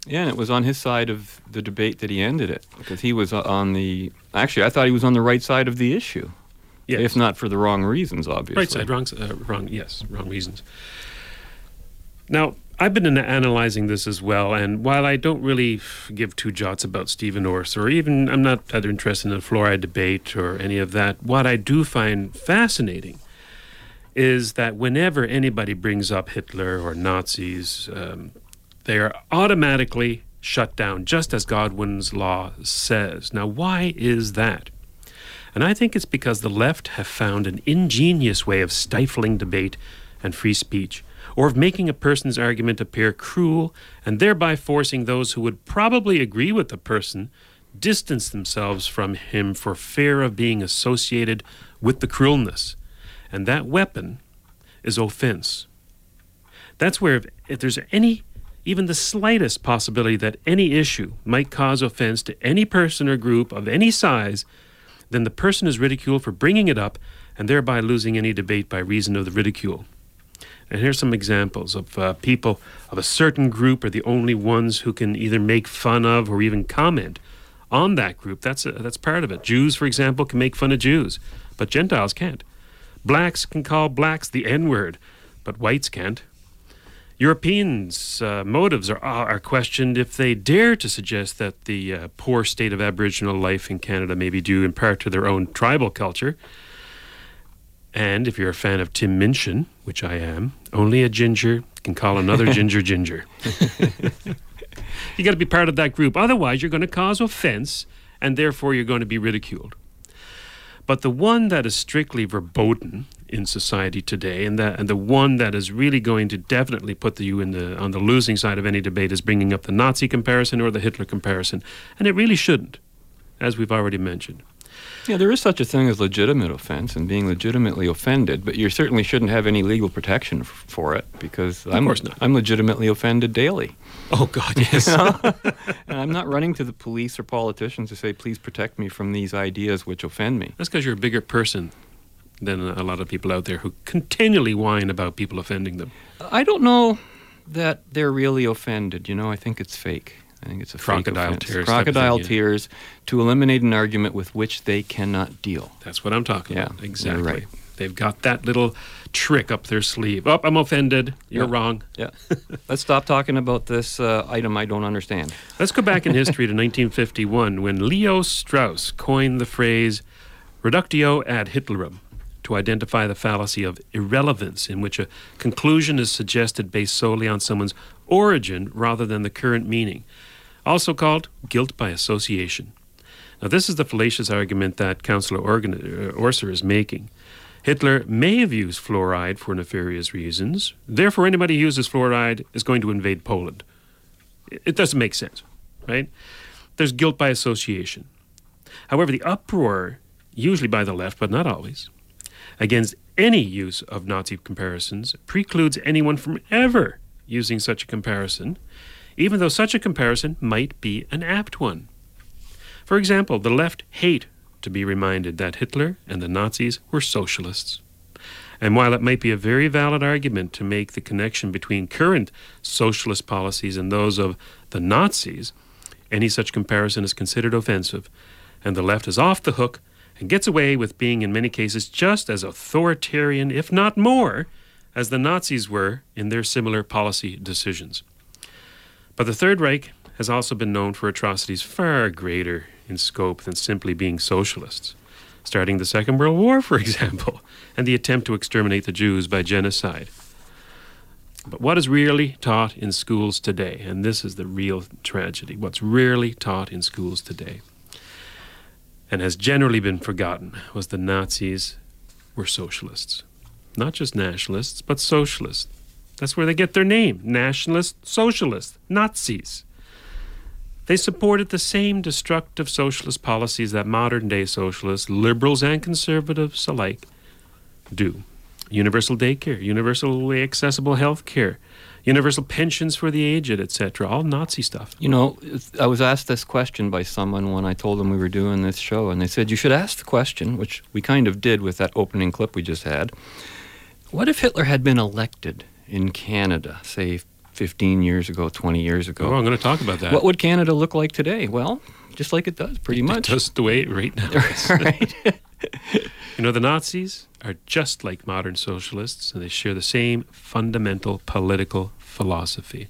Yeah, and it was on his side of the debate that he ended it, because he was on the... Actually, I thought he was on the right side of the issue. Yes. If not for the wrong reasons, obviously. Right side, wrong, uh, wrong, yes, wrong reasons. Now, I've been analyzing this as well, and while I don't really give two jots about Steve Orser, or even I'm not that interested in the fluoride debate or any of that, what I do find fascinating is that whenever anybody brings up Hitler or Nazis, um, they are automatically shut down, just as Godwin's Law says. Now, why is that? And I think it's because the left have found an ingenious way of stifling debate and free speech, or of making a person's argument appear cruel and thereby forcing those who would probably agree with the person distance themselves from him for fear of being associated with the cruelness. And that weapon is offense. That's where if, if there's any, even the slightest possibility that any issue might cause offense to any person or group of any size, then the person is ridiculed for bringing it up and thereby losing any debate by reason of the ridicule. And here's some examples of uh, people of a certain group are the only ones who can either make fun of or even comment on that group. That's a, that's part of it. Jews, for example, can make fun of Jews, but Gentiles can't. Blacks can call blacks the N-word, but whites can't. Europeans' uh, motives are, are questioned if they dare to suggest that the uh, poor state of Aboriginal life in Canada may be due in part to their own tribal culture. And if you're a fan of Tim Minchin, which I am, only a ginger can call another ginger ginger. You got to be part of that group. Otherwise, you're going to cause offense, and therefore you're going to be ridiculed. But the one that is strictly verboten in society today, and that, and the one that is really going to definitely put the, you in the on the losing side of any debate, is bringing up the Nazi comparison or the Hitler comparison. And it really shouldn't, as we've already mentioned. Yeah, there is such a thing as legitimate offense and being legitimately offended, but you certainly shouldn't have any legal protection f- for it, because of I'm, course not. I'm legitimately offended daily. Oh, God, yes. You know? And I'm not running to the police or politicians to say, please protect me from these ideas which offend me. That's because you're a bigger person than a lot of people out there who continually whine about people offending them. I don't know that they're really offended. You know, I think it's fake. I think it's a crocodile tears. Crocodile thing, tears yeah. To eliminate an argument with which they cannot deal. That's what I'm talking yeah, about. Exactly. Right. They've got that little trick up their sleeve. Oh, I'm offended. You're yeah. wrong. Yeah. Let's stop talking about this uh, item I don't understand. Let's go back in history to nineteen fifty-one when Leo Strauss coined the phrase reductio ad Hitlerum to identify the fallacy of irrelevance, in which a conclusion is suggested based solely on someone's origin rather than the current meaning, also called guilt by association. Now, this is the fallacious argument that Councillor Orser is making. Hitler may have used fluoride for nefarious reasons. Therefore, anybody who uses fluoride is going to invade Poland. It doesn't make sense, right? There's guilt by association. However, the uproar, usually by the left, but not always, against any use of Nazi comparisons precludes anyone from ever using such a comparison, even though such a comparison might be an apt one. For example, the left hate to be reminded that Hitler and the Nazis were socialists. And while it might be a very valid argument to make the connection between current socialist policies and those of the Nazis, any such comparison is considered offensive, and the left is off the hook and gets away with being, in many cases, just as authoritarian, if not more, as the Nazis were in their similar policy decisions. But the Third Reich has also been known for atrocities far greater in scope than simply being socialists, starting the Second World War, for example, and the attempt to exterminate the Jews by genocide. But what is rarely taught in schools today, and this is the real tragedy, what's rarely taught in schools today, and has generally been forgotten, was the Nazis were socialists. Not just nationalists, but socialists. That's where they get their name, nationalist, socialist, Nazis. They supported the same destructive socialist policies that modern-day socialists, liberals and conservatives alike, do. Universal daycare, universally accessible health care, universal pensions for the aged, et cetera, all Nazi stuff. You know, I was asked this question by someone when I told them we were doing this show, and they said, you should ask the question, which we kind of did with that opening clip we just had. What if Hitler had been elected in Canada, say fifteen years ago, twenty years ago. Oh, I'm going to talk about that. What would Canada look like today? Well, just like it does, pretty much. Just the way it right now is. Right. You know, the Nazis are just like modern socialists, and they share the same fundamental political philosophy,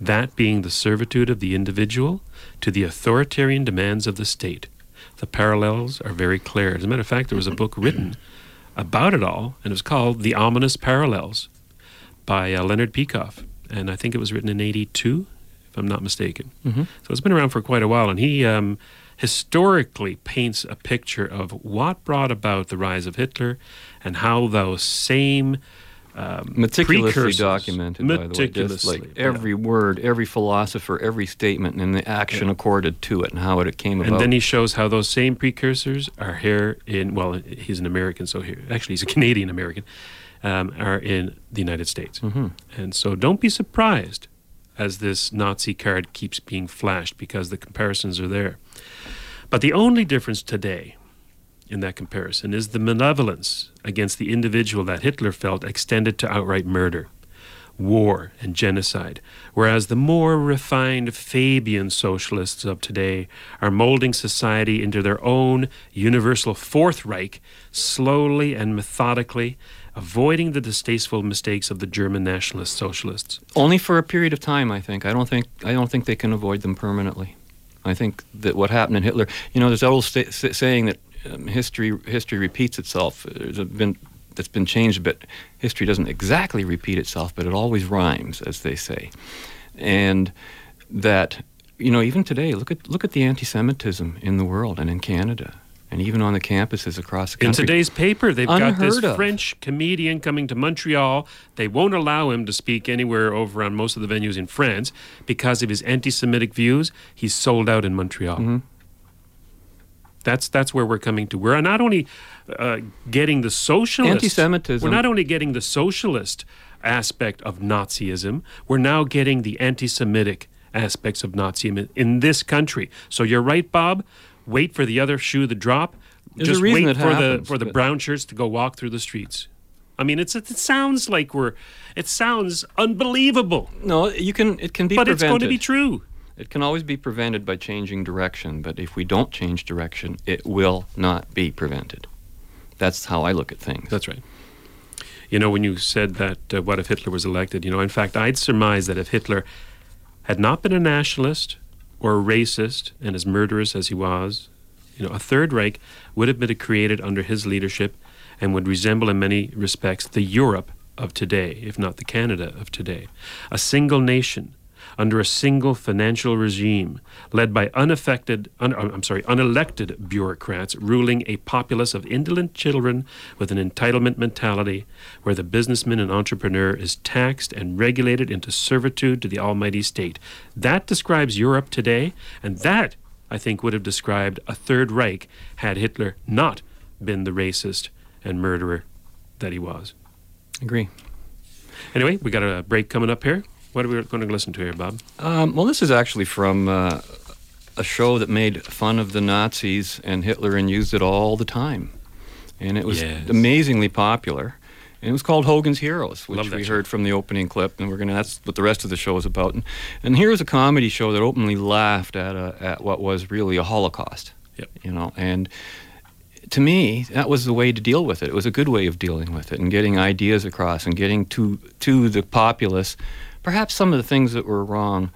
that being the servitude of the individual to the authoritarian demands of the state. The parallels are very clear. As a matter of fact, there was a book written about it all, and it was called The Ominous Parallels by uh, Leonard Peikoff. And I think it was written in eighty-two, if I'm not mistaken. Mm-hmm. So it's been around for quite a while, and he um, historically paints a picture of what brought about the rise of Hitler and how those same um, meticulously documented, meticulously, by the way, just like yeah. every word, every philosopher, every statement, and the action yeah. accorded to it and how it came about. And then he shows how those same precursors are here in, well, he's an American, so here, actually he's a Canadian-American, Um, are in the United States. Mm-hmm. And so don't be surprised as this Nazi card keeps being flashed, because the comparisons are there. But the only difference today in that comparison is the malevolence against the individual that Hitler felt extended to outright murder, war, and genocide, whereas the more refined Fabian socialists of today are molding society into their own universal Fourth Reich, slowly and methodically, avoiding the distasteful mistakes of the German nationalist socialists. Only for a period of time, I think. I don't think I don't think they can avoid them permanently. I think that what happened in Hitler, you know, there's that old st- saying that um, history history repeats itself. There's been that's been changed, but history doesn't exactly repeat itself, but it always rhymes, as they say. And that, you know, even today, look at look at the anti-Semitism in the world and in Canada. And even on the campuses across the country. In today's paper, they've got this French comedian coming to Montreal. They won't allow him to speak anywhere over on most of the venues in France because of his anti-Semitic views. He's sold out in Montreal. Mm-hmm. That's that's where we're coming to. We're not only uh, getting the socialist... Anti-Semitism. We're not only getting the socialist aspect of Nazism, we're now getting the anti-Semitic aspects of Nazism in this country. So you're right, Bob. Wait for the other shoe to drop. There's just wait for happens, the for the brown shirts to go walk through the streets. I mean, it's it sounds like we're it sounds unbelievable. No, you can it can be but prevented. But it's going to be true. It can always be prevented by changing direction, but if we don't change direction, it will not be prevented. That's how I look at things. That's right. You know, when you said that uh, what if Hitler was elected, you know, in fact, I'd surmise that if Hitler had not been a nationalist or racist and as murderous as he was, you know, a Third Reich would have been created under his leadership and would resemble in many respects the Europe of today, if not the Canada of today. A single nation under a single financial regime led by unaffected, un, I'm sorry, unelected bureaucrats ruling a populace of indolent children with an entitlement mentality where the businessman and entrepreneur is taxed and regulated into servitude to the almighty state. That describes Europe today, and that, I think, would have described a Third Reich had Hitler not been the racist and murderer that he was. Agree. Anyway, we got a break coming up here. What are we going to listen to here, Bob? Um, well, this is actually from uh, a show that made fun of the Nazis and Hitler and used it all the time. And it was yes. amazingly popular. And it was called Hogan's Heroes, which we show. heard from the opening clip. And we're gonna that's what the rest of the show is about. And, and here's a comedy show that openly laughed at a, at what was really a Holocaust. Yep. You know, and to me, that was the way to deal with it. It was a good way of dealing with it and getting ideas across and getting to to the populace perhaps some of the things that were wrong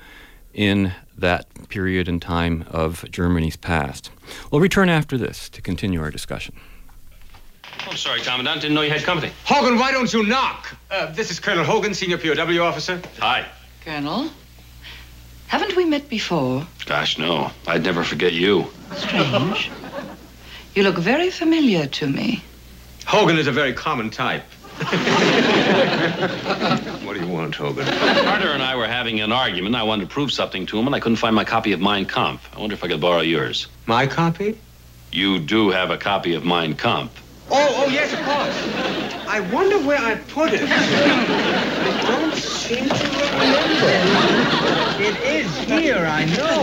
in that period and time of Germany's past. We'll return after this to continue our discussion. I'm sorry, Commandant. Didn't know you had company. Hogan, why don't you knock? Uh, this is Colonel Hogan, Senior P O W Officer. Hi. Colonel, haven't we met before? Gosh, no. I'd never forget you. Strange. You look very familiar to me. Hogan is a very common type. What do you want, Hogan? Carter and I were having an argument. I wanted to prove something to him, and I couldn't find my copy of Mein Kampf. I wonder if I could borrow yours. My copy? You do have a copy of Mein Kampf. Oh, oh, yes, of course. I wonder where I put it. I don't seem to remember. It is here, I know.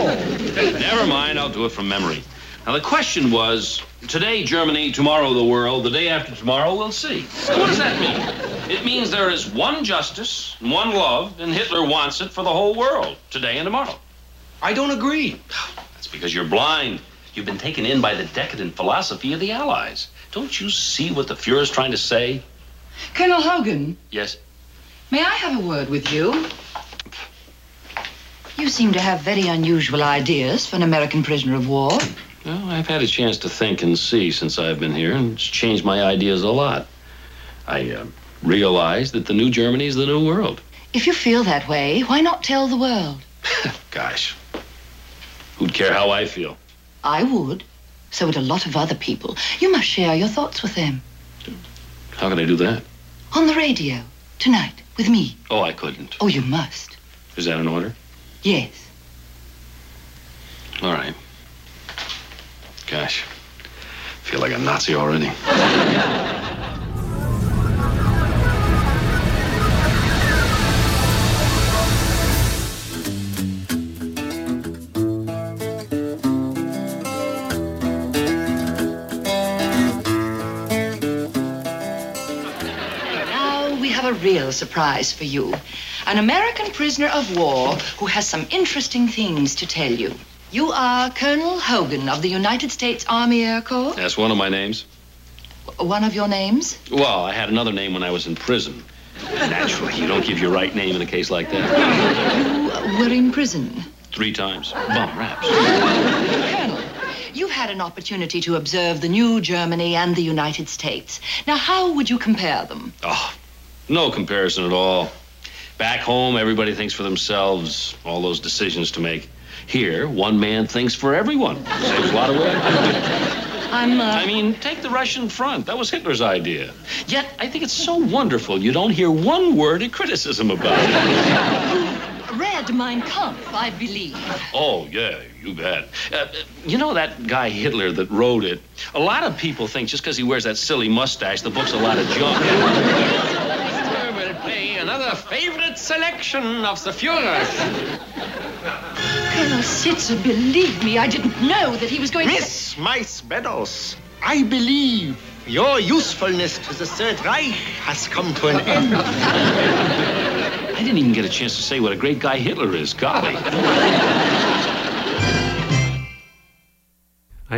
Never mind, I'll do it from memory. Now, the question was, today, Germany, tomorrow, the world, the day after tomorrow, we'll see. So what does that mean? It means there is one justice and one love, and Hitler wants it for the whole world, today and tomorrow. I don't agree. That's because you're blind. You've been taken in by the decadent philosophy of the Allies. Don't you see what the Fuhrer's trying to say? Colonel Hogan. Yes? May I have a word with you? You seem to have very unusual ideas for an American prisoner of war. Well, I've had a chance to think and see since I've been here, and it's changed my ideas a lot. I, uh, realize that the new Germany is the new world. If you feel that way, why not tell the world? Gosh, who'd care how I feel? I would. So would a lot of other people. You must share your thoughts with them. How can I do that? On the radio, tonight, with me. Oh, I couldn't. Oh, you must. Is that an order? Yes. All right. Gosh, I feel like a Nazi already. Real surprise for you. An American prisoner of war who has some interesting things to tell you. You are Colonel Hogan of the United States Army Air Corps? That's one of my names. One of your names? Well, I had another name when I was in prison. Naturally, you don't give your right name in a case like that. You were in prison? Three times. Bum raps. Colonel, you've had an opportunity to observe the new Germany and the United States. Now, how would you compare them? Oh, no comparison at all. Back home, everybody thinks for themselves, all those decisions to make. Here, one man thinks for everyone. Saves a lot of work. I'm, uh... I mean, take the Russian front. That was Hitler's idea. Yet, I think it's so wonderful you don't hear one word of criticism about it. You read Mein Kampf, I believe. Oh, yeah, you bet. Uh, you know that guy Hitler that wrote it? A lot of people think just because he wears that silly mustache, the book's a lot of junk. Another favorite selection of the Fuhrer's. Colonel Sitzer, believe me, I didn't know that he was going Miss to... Miss Meadows, I believe your usefulness to the Third Reich has come to an end. I didn't even get a chance to say what a great guy Hitler is, golly. I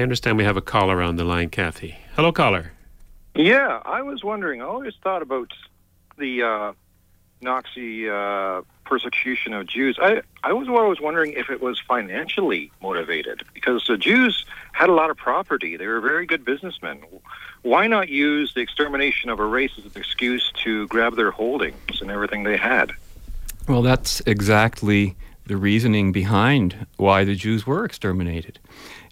understand we have a caller on the line, Kathy. Hello, caller. Yeah, I was wondering, I always thought about the... Uh, Nazi uh, persecution of Jews. I, I was always wondering if it was financially motivated, because the Jews had a lot of property. They were very good businessmen. Why not use the extermination of a race as an excuse to grab their holdings and everything they had? Well, that's exactly the reasoning behind why the Jews were exterminated.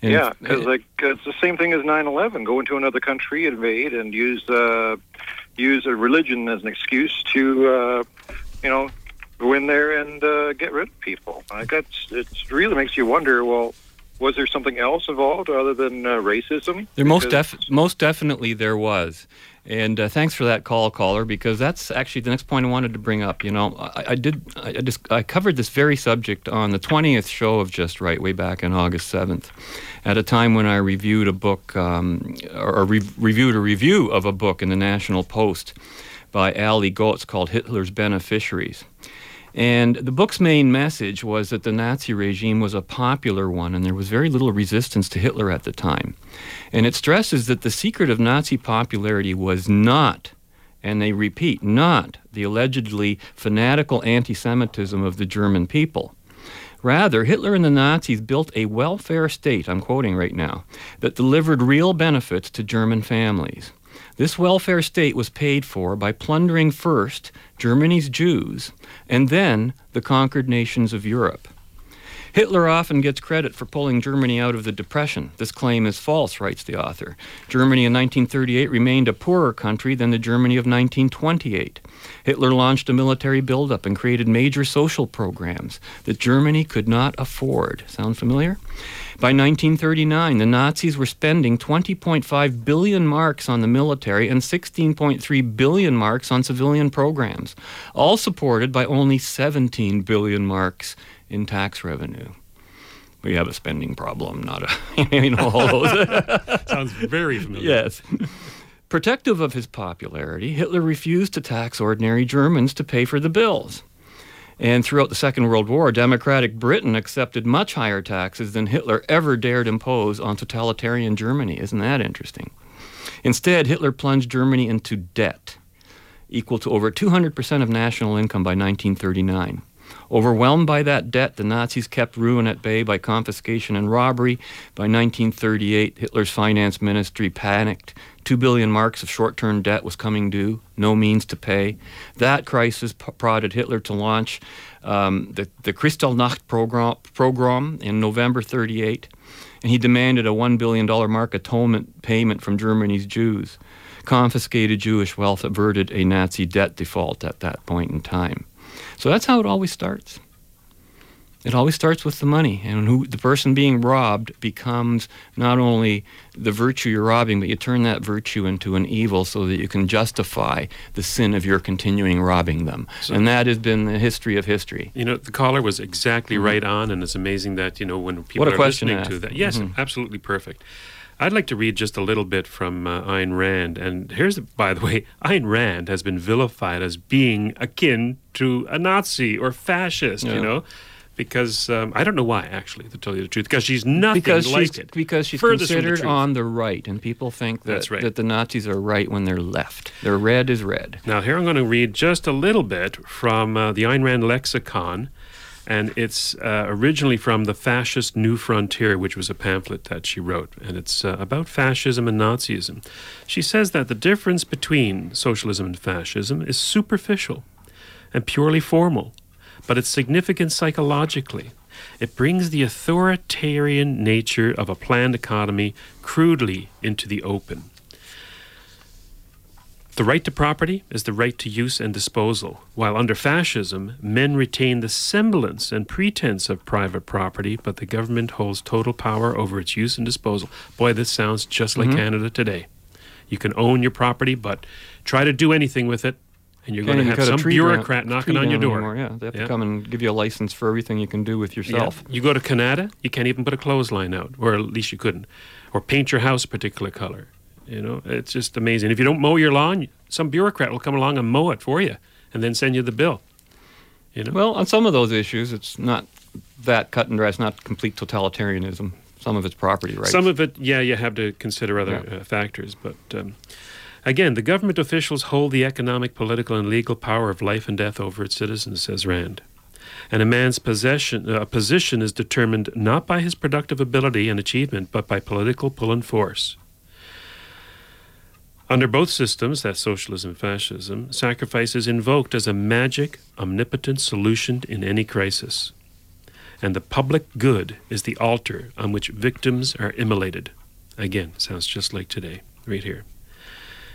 And yeah, because like, it's the same thing as nine eleven. Go into another country, invade, and use uh, use a religion as an excuse to, uh, you know, go in there and uh, get rid of people. Like that's, it really makes you wonder, well, was there something else involved other than uh, racism? There most, def- most definitely there was. And uh, thanks for that call, caller, because that's actually the next point I wanted to bring up. You know, I, I did, I, I, just, I covered this very subject on the twentieth show of Just Right, way back on August seventh, at a time when I reviewed a book, um, or re- reviewed a review of a book in the National Post by Ali Goetz called Hitler's Beneficiaries. And the book's main message was that the Nazi regime was a popular one, and there was very little resistance to Hitler at the time. And it stresses that the secret of Nazi popularity was not, and they repeat, not the allegedly fanatical anti-Semitism of the German people. Rather, Hitler and the Nazis built a welfare state, I'm quoting right now, that delivered real benefits to German families. This welfare state was paid for by plundering first Germany's Jews and then the conquered nations of Europe. Hitler often gets credit for pulling Germany out of the Depression. This claim is false, writes the author. Germany in nineteen thirty-eight remained a poorer country than the Germany of nineteen twenty-eight. Hitler launched a military buildup and created major social programs that Germany could not afford. Sound familiar? By nineteen thirty-nine, the Nazis were spending twenty point five billion marks on the military and sixteen point three billion marks on civilian programs, all supported by only seventeen billion marks in tax revenue. We have a spending problem, not a, you know, all those. Sounds very familiar. Yes. Protective of his popularity, Hitler refused to tax ordinary Germans to pay for the bills. And throughout the Second World War, democratic Britain accepted much higher taxes than Hitler ever dared impose on totalitarian Germany. Isn't that interesting? Instead, Hitler plunged Germany into debt, equal to over two hundred percent of national income by nineteen thirty-nine. Overwhelmed by that debt, the Nazis kept ruin at bay by confiscation and robbery. By nineteen thirty-eight, Hitler's finance ministry panicked. Two billion marks of short-term debt was coming due, no means to pay. That crisis p- prodded Hitler to launch um, the, the Kristallnacht program in November thirty-eight, and he demanded a one billion dollars mark atonement payment from Germany's Jews. Confiscated Jewish wealth averted a Nazi debt default at that point in time. So that's how it always starts. It always starts with the money, and who the person being robbed becomes not only the virtue you're robbing, but you turn that virtue into an evil so that you can justify the sin of your continuing robbing them. So, and that has been the history of history. You know, the caller was exactly mm-hmm. right on, and it's amazing that, you know, when people what a are question listening to that. Yes, mm-hmm. absolutely perfect. I'd like to read just a little bit from uh, Ayn Rand. And here's, the, by the way, Ayn Rand has been vilified as being akin to a Nazi or fascist, yeah. you know, because um, I don't know why, actually, to tell you the truth, because she's nothing because like she's, it. Because she's Furthest considered on the right, and people think that, That's right. that the Nazis are right when they're left. Their red is red. Now, here I'm going to read just a little bit from uh, the Ayn Rand lexicon. And it's uh, originally from The Fascist New Frontier, which was a pamphlet that she wrote. And it's uh, about fascism and Nazism. She says that the difference between socialism and fascism is superficial and purely formal, but it's significant psychologically. It brings the authoritarian nature of a planned economy crudely into the open. The right to property is the right to use and disposal, while under fascism, men retain the semblance and pretense of private property, but the government holds total power over its use and disposal. Boy, this sounds just like mm-hmm. Canada today. You can own your property, but try to do anything with it, and you're going to have some bureaucrat down, knocking on your door. Anymore, yeah. They have yeah. to come and give you a license for everything you can do with yourself. Yeah. You go to Canada, you can't even put a clothesline out, or at least you couldn't, or paint your house a particular color. You know, it's just amazing. If you don't mow your lawn, some bureaucrat will come along and mow it for you and then send you the bill. You know? Well, on some of those issues, it's not that cut and dry. It's not complete totalitarianism. Some of it's property rights. Some of it, yeah, you have to consider other yeah. uh, factors. But um, again, the government officials hold the economic, political, and legal power of life and death over its citizens, says Rand. And a man's possession, uh, position is determined not by his productive ability and achievement, but by political pull and force. Under both systems, that's socialism and fascism, sacrifice is invoked as a magic, omnipotent solution in any crisis. And the public good is the altar on which victims are immolated. Again, sounds just like today, right here.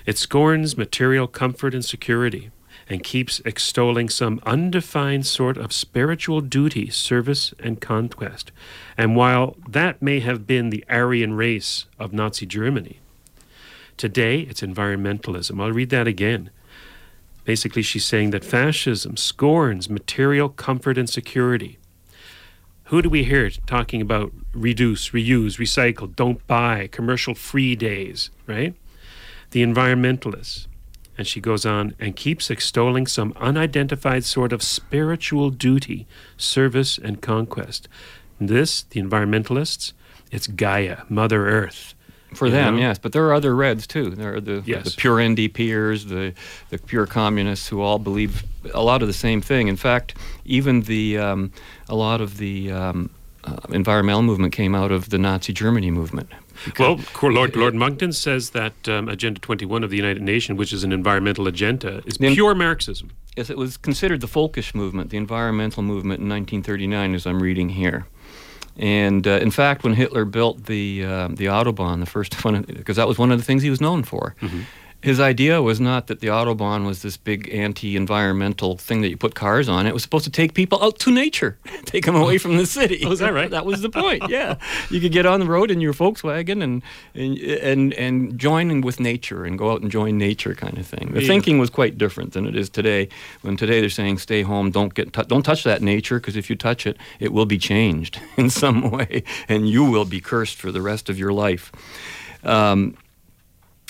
It scorns material comfort and security and keeps extolling some undefined sort of spiritual duty, service, and conquest. And while that may have been the Aryan race of Nazi Germany, today, it's environmentalism. I'll read that again. Basically, she's saying that fascism scorns material comfort and security. Who do we hear talking about reduce, reuse, recycle, don't buy, commercial-free days, right? The environmentalists. And she goes on and keeps extolling some unidentified sort of spiritual duty, service, and conquest. And this, the environmentalists, it's Gaia, Mother Earth. For them, yes, but there are other Reds too. There are the, yes. the pure NDPers, the the pure communists who all believe a lot of the same thing. In fact, even the um, a lot of the um, uh, environmental movement came out of the Nazi Germany movement. Well, Lord Lord Monckton says that um, Agenda twenty-one of the United Nations, which is an environmental agenda, is pure Marxism. Yes, it was considered the Folkish movement, the environmental movement in nineteen thirty-nine, as I'm reading here. And uh, in fact, when Hitler built the uh, the Autobahn, the first one, because that was one of the things he was known for, mm-hmm. his idea was not that the Autobahn was this big anti-environmental thing that you put cars on. It was supposed to take people out to nature, take them away from the city. Oh, is that right? That was the point. Yeah, you could get on the road in your Volkswagen and and and, and join with nature and go out and join nature, kind of thing. The yeah. thinking was quite different than it is today. When today they're saying, "Stay home, don't get, t- don't touch that nature, because if you touch it, it will be changed in some way, and you will be cursed for the rest of your life." Um,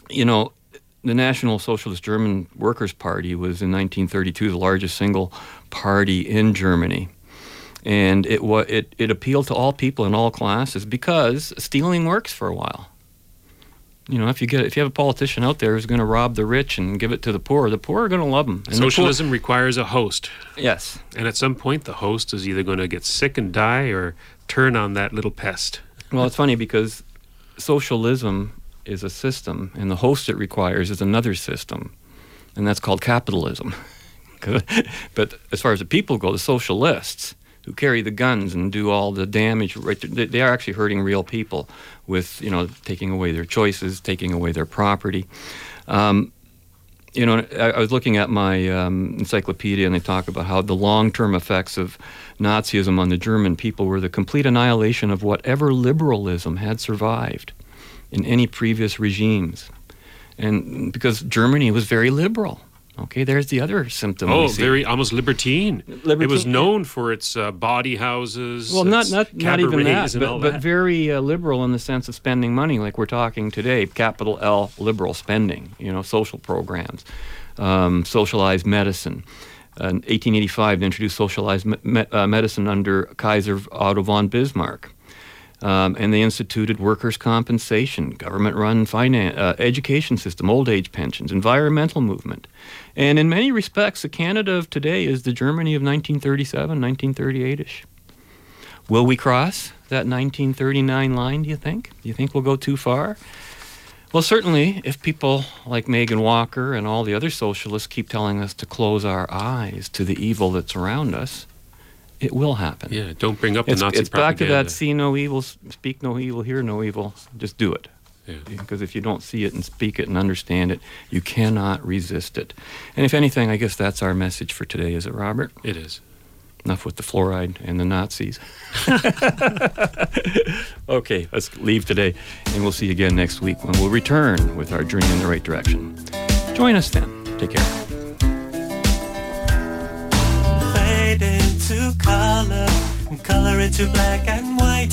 you know. the National Socialist German Workers' Party was in nineteen thirty-two the largest single party in Germany. And it, wa- it it appealed to all people in all classes because stealing works for a while. You know, if you get if you have a politician out there who's going to rob the rich and give it to the poor, the poor are going to love them. And Socialism the poor- requires a host. Yes. And at some point, the host is either going to get sick and die or turn on that little pest. Well, it's funny because socialism is a system, and the host it requires is another system, and that's called capitalism. But as far as the people go, the socialists who carry the guns and do all the damage, right, they, they are actually hurting real people with, you know, taking away their choices, taking away their property. Um, you know, I, I was looking at my um, encyclopedia, and they talk about how the long-term effects of Nazism on the German people were the complete annihilation of whatever liberalism had survived in any previous regimes. And because Germany was very liberal. Okay, there's the other symptom. Oh, very almost libertine. libertine. It was known for its uh, bawdy houses. Well, not not not even that, but, but that. very uh, liberal in the sense of spending money, like we're talking today. Capital L, liberal spending. You know, social programs, um, socialized medicine. Uh, in eighteen eighty-five, they introduced socialized me- me- uh, medicine under Kaiser Otto von Bismarck, um, and they instituted workers' compensation, government-run finance, uh, education system, old age pensions, environmental movement. And in many respects, the Canada of today is the Germany of nineteen thirty-seven, nineteen thirty-eight-ish. Will we cross that nineteen thirty-nine line, do you think? Do you think we'll go too far? Well, certainly, if people like Megan Walker and all the other socialists keep telling us to close our eyes to the evil that's around us, it will happen. Yeah, don't bring up the it's, Nazi it's propaganda. It's back to that see no evil, speak no evil, hear no evil, just do it. Yeah. Because if you don't see it and speak it and understand it, you cannot resist it. And if anything, I guess that's our message for today, is it, Robert? It is. Enough with the fluoride and the Nazis. Okay, let's leave today, and we'll see you again next week when we'll return with our journey in the right direction. Join us then. Take care. Fade into color and color into black and white.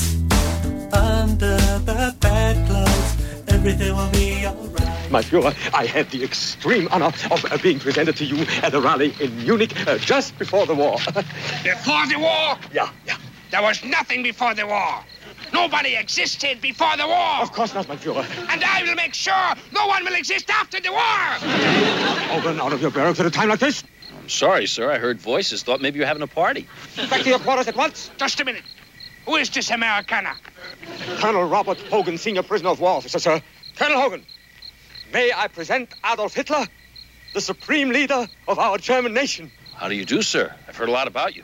Under the bedclothes, everything will be alright. My Fuhrer, I had the extreme honor of uh, being presented to you at a rally in Munich uh, just before the war. Before the war? Yeah, yeah. There was nothing before the war. Nobody existed before the war. Of course not, my Fuhrer. And I will make sure no one will exist after the war. Over and out of your barracks at a time like this? I'm sorry, sir. I heard voices. Thought maybe you were having a party. Back to your quarters at once. Just a minute. Who is this Americana? Colonel Robert Hogan, senior prisoner of war officer, sir. Colonel Hogan, may I present Adolf Hitler, the supreme leader of our German nation? How do you do, sir? I've heard a lot about you.